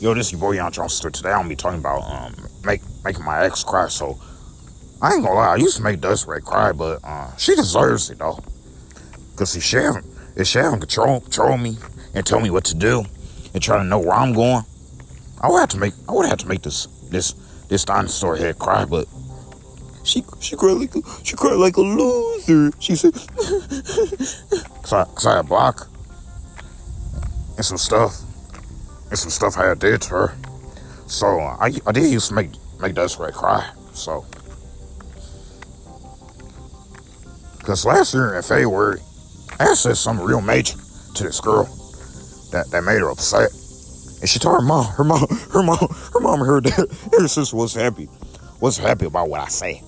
Yo, this your boy Young Trumpster. Today I'll be talking about making my ex cry. So I ain't gonna lie, I used to make Dust Ray cry, but she deserves it though, cause if she haven't control me and tell me what to do and try to know where I'm going, I would have to make this dinosaur head cry. But she cried like a loser. She said, cause I had a block and some stuff. It's some stuff I did to her. So I did used to make Desiree cry. So, because last year in February, I said something real major to this girl that made her upset. And she told her mom and her dad and her sister was happy about what I say.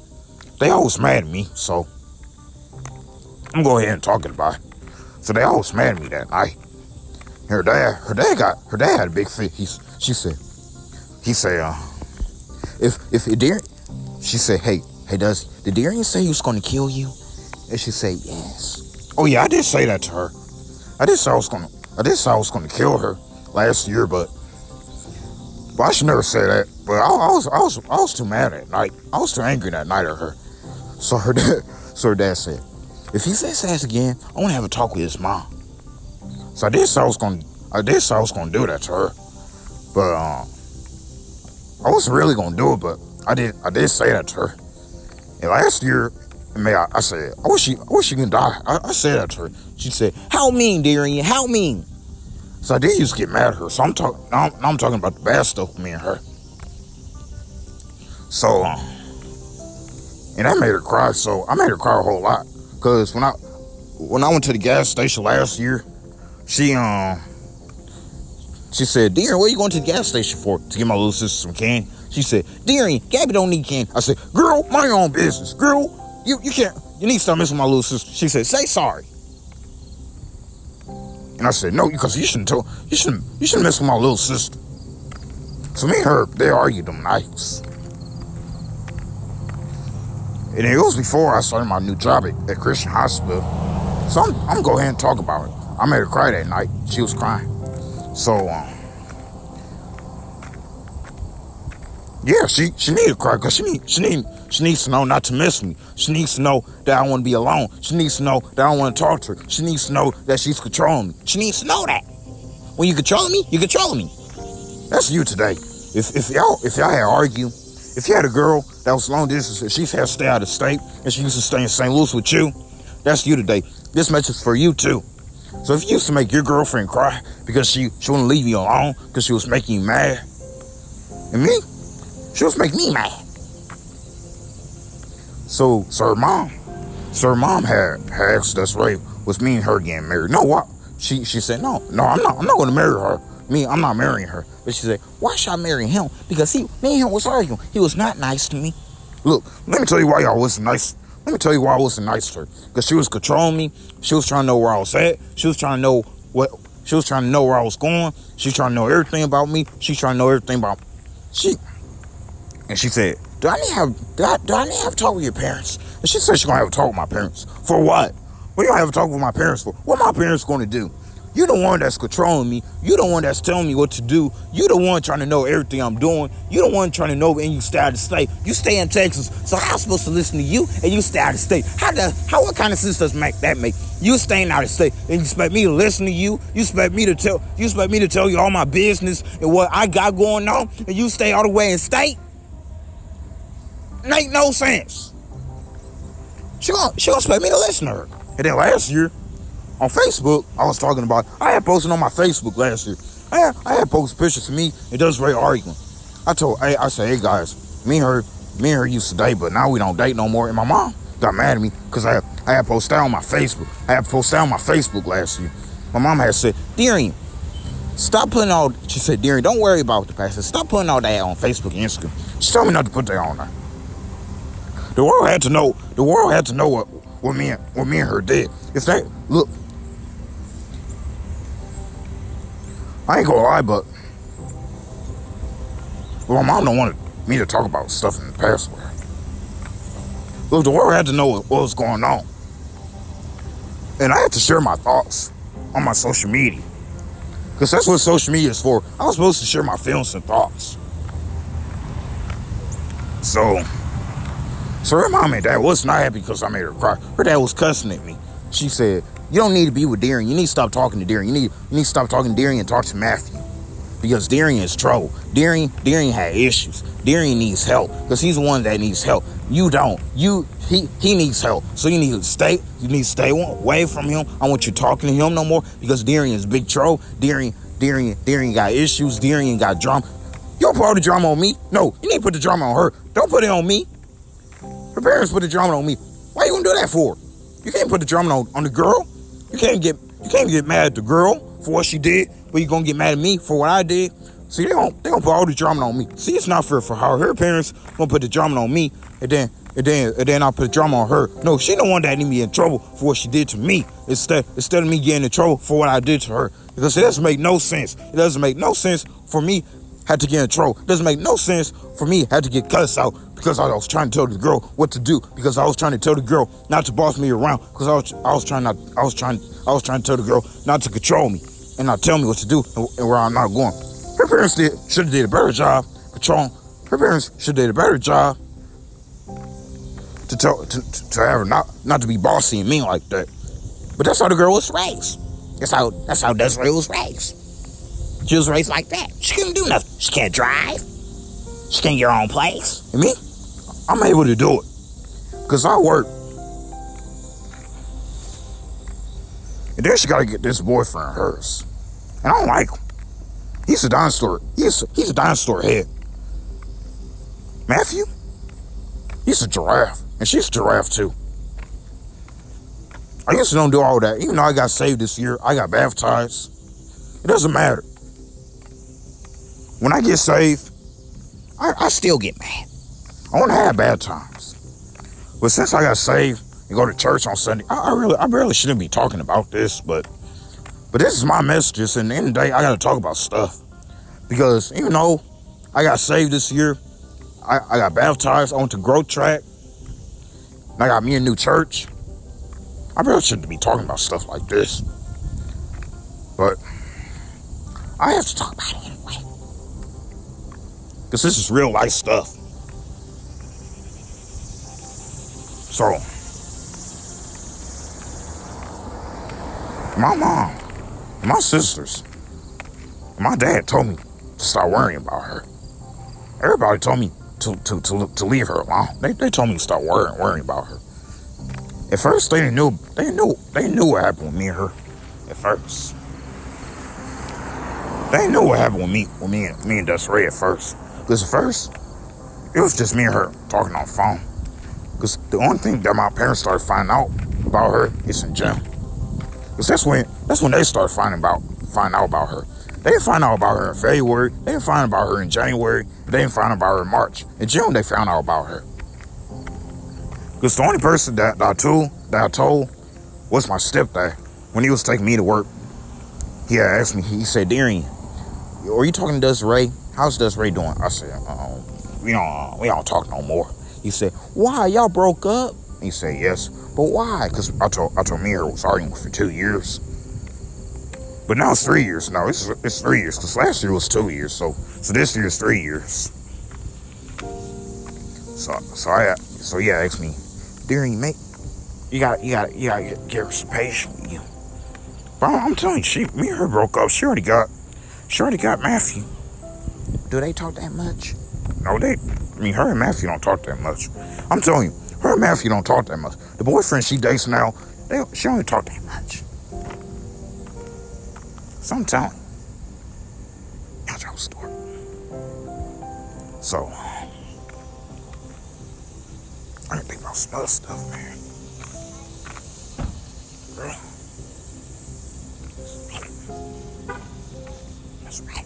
They always mad at me, so I'm going ahead and talking about it. So they always mad at me that night. Her dad had a big fit. He said, if it didn't, she said, hey, does the Darian say he was gonna kill you? And she said, yes. Oh yeah, I did say that to her. I did say I was gonna kill her last year, but I should never say that. But I was too mad that night. I was too angry that night at her. So her dad said, if he says that again, I wanna have a talk with his mom. So I did say I was gonna do that to her, but I wasn't really gonna do it. But I did say that to her. And last year, I said, I wish she can die. I said that to her. She said, "How mean, Darian? How mean?" So I did used to get mad at her. So I'm talking about the bad stuff with me and her. So and I made her cry. So I made her cry a whole lot. Cause when I went to the gas station last year, She said, Darian, what are you going to the gas station for? To get my little sister some candy. She said, Darian, Gabby don't need candy. I said, girl, my own business. Girl, you can't. You need something for my little sister. She said, say sorry. And I said, no, because you shouldn't tell. You shouldn't mess with my little sister. So me and her, they argued them nights. And it was before I started my new job at Christian Hospital. So I'm going ahead and talk about it. I made her cry that night. She was crying. So, yeah, she needed to cry because she needs to know not to miss me. She needs to know that I want to be alone. She needs to know that I want to talk to her. She needs to know that she's controlling me. She needs to know that. When you control me, you control me. That's you today. If y'all had argued, if you had a girl that was long distance and she had to stay out of state and she used to stay in St. Louis with you, that's you today. This message is for you too. So if you used to make your girlfriend cry because she wouldn't leave you alone because she was making you mad, and me, she was making me mad. So her mom had asked us, right, was me and her getting married. No, what? She said, no, I'm not going to marry her. Me, I'm not marrying her. But she said, why should I marry him? Because me and him was arguing. He was not nice to me. Look, let me tell you why y'all wasn't nice. Let me tell you why I wasn't nice to her. Because she was controlling me. She was trying to know where I was at. She was trying to know where I was going. She was trying to know everything about me. She was trying to know everything about me. She said, Do I need to have a talk with your parents? And she said she's gonna have a talk with my parents. For what? What are you gonna have a talk with my parents for? What are my parents gonna do? You the one that's controlling me. You the one that's telling me what to do. You the one trying to know everything I'm doing. You the one trying to know when you stay out of state. You stay in Texas, so I'm supposed to listen to you and you stay out of state. What kind of sense does that make? You staying out of state and you expect me to listen to you. You expect me to tell you all my business and what I got going on, and you stay all the way in state? It ain't no sense. She gonna expect me to listen to her. And then last year, on Facebook, I was talking about, I had posted on my Facebook last year. I had posted pictures of me and Desiree arguing. I said, hey guys, me and her used to date, but now we don't date no more. And my mom got mad at me because I had posted on my Facebook. I had posted on my Facebook last year. My mom had said, Darian, she said, Darian, don't worry about the past. Stop putting all that on Facebook and Instagram. She told me not to put that on there. The world had to know what me and her did. Look, I ain't gonna lie, but my mom don't want me to talk about stuff in the past. Look, the world had to know what was going on. And I had to share my thoughts on my social media. Because that's what social media is for. I was supposed to share my feelings and thoughts. So her mom and dad was not happy because I made her cry. Her dad was cussing at me. She said, you don't need to be with Deering. You need to stop talking to Deering. You need to stop talking to Deering and talk to Matthew. Because Deering is troll. Deering had issues. Deering needs help. Because he's the one that needs help. You don't. He needs help. So you need to stay away from him. I want you talking to him no more. Because Deering is big troll. Deering got issues. Deering got drama. You don't put all the drama on me. No, you need to put the drama on her. Don't put it on me. Her parents put the drama on me. Why you gonna do that for? You can't put the drama on the girl. You can't get mad at the girl for what she did, but you gonna get mad at me for what I did. See, they don't put all the drama on me. See, it's not fair for her. Her parents gonna put the drama on me, and then I put the drama on her. No, she don't want that to me in trouble for what she did to me. Instead of me getting in trouble for what I did to her, because it doesn't make no sense. It doesn't make no sense for me had to get in trouble. It doesn't make no sense for me had to get cussed out because I was trying to tell the girl what to do, because I was trying to tell the girl not to boss me around, because I was trying to tell the girl not to control me and not tell me what to do and where I'm not going. Her parents should have did a better job controlling. Her parents should have did a better job to have her not to be bossy and mean like that. But that's how the girl was raised. That's how Desiree was raised. She was raised like that. She couldn't do nothing. She can't drive. She can't get her own place. And me, I'm able to do it. Because I work. And then she got to get this boyfriend of hers. And I don't like him. He's a dinosaur. He's a dinosaur head. Matthew? He's a giraffe. And she's a giraffe too. I used to don't do all that. Even though I got saved this year. I got baptized. It doesn't matter. When I get saved, I still get mad. I want to have bad times. But since I got saved and go to church on Sunday, I really shouldn't be talking about this, but this is my messages, and at the end of the day, I got to talk about stuff. Because even though I got saved this year, I got baptized, I went to Growth Track, and I got me a new church, I really shouldn't be talking about stuff like this. But I have to talk about it anyway. Because this is real life stuff. So, my mom, my sisters, my dad told me to stop worrying about her. Everybody told me to leave her alone. They told me to stop worrying about her. At first, they knew what happened with me and her. At first, they knew what happened with me and Desiree at first. Because at first, it was just me and her talking on the phone. Because the only thing that my parents started finding out about her is in jail. Because that's when they started finding out about her. They didn't find out about her in February. They didn't find out about her in January. They didn't find out about her in March. In June, they found out about her. Because the only person that I told was my stepdad. When he was taking me to work, he asked me, he said, Deering, are you talking to Desiree? How's Desiree doing? I said, we don't talk no more. He said, why? Y'all broke up? He said, yes. But why? Because I told me I was arguing for 2 years. But now it's 3 years. No, it's 3 years. Because last year was 2 years. So this year is 3 years. So yeah, asked me, Deering, mate, you gotta get her some patience with you. But I'm telling you, me and her broke up. She already got Matthew. Do they talk that much? No, her and Matthew don't talk that much. I'm telling you, her and Matthew don't talk that much. The boyfriend she dates now, she don't talk that much. So I'm telling you, that's your story. So, I gotta think about some other stuff, man. That's right.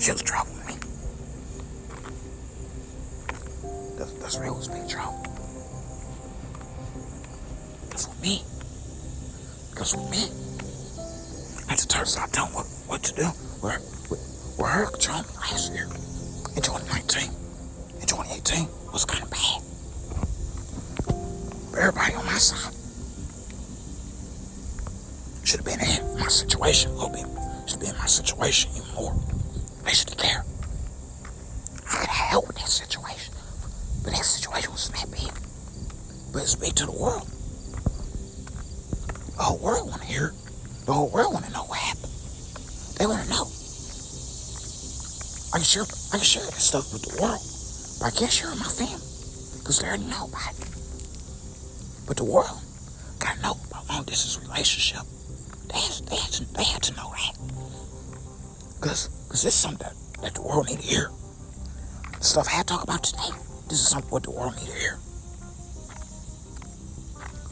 She was trouble with me. That's real big trouble. That's with me. Because with me, I had to stop telling what to do. Where her control me last year. In 2019. In 2018 was kind of bad. But everybody on my side. Should have been in my situation a little bit. Should have been in my situation even more. I should have cared. I could have helped with that situation. But that situation wasn't that big. But it's big to the world. The whole world want to hear. The whole world want to know what happened. They want to know. I can share this stuff with the world. But I can't share it with my family. Because they already know about it. But the world got to know about long-distance relationship. They had to know that. Because this is something that the world need to hear. The stuff I talk about today, this is something what the world need to hear.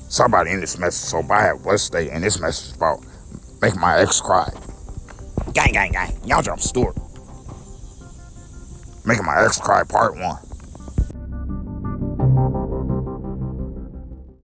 Somebody in this message so bad Wednesday, and this message is about making my ex cry. Gang, gang, gang. Y'all jump Stewart. Making my ex cry part 1.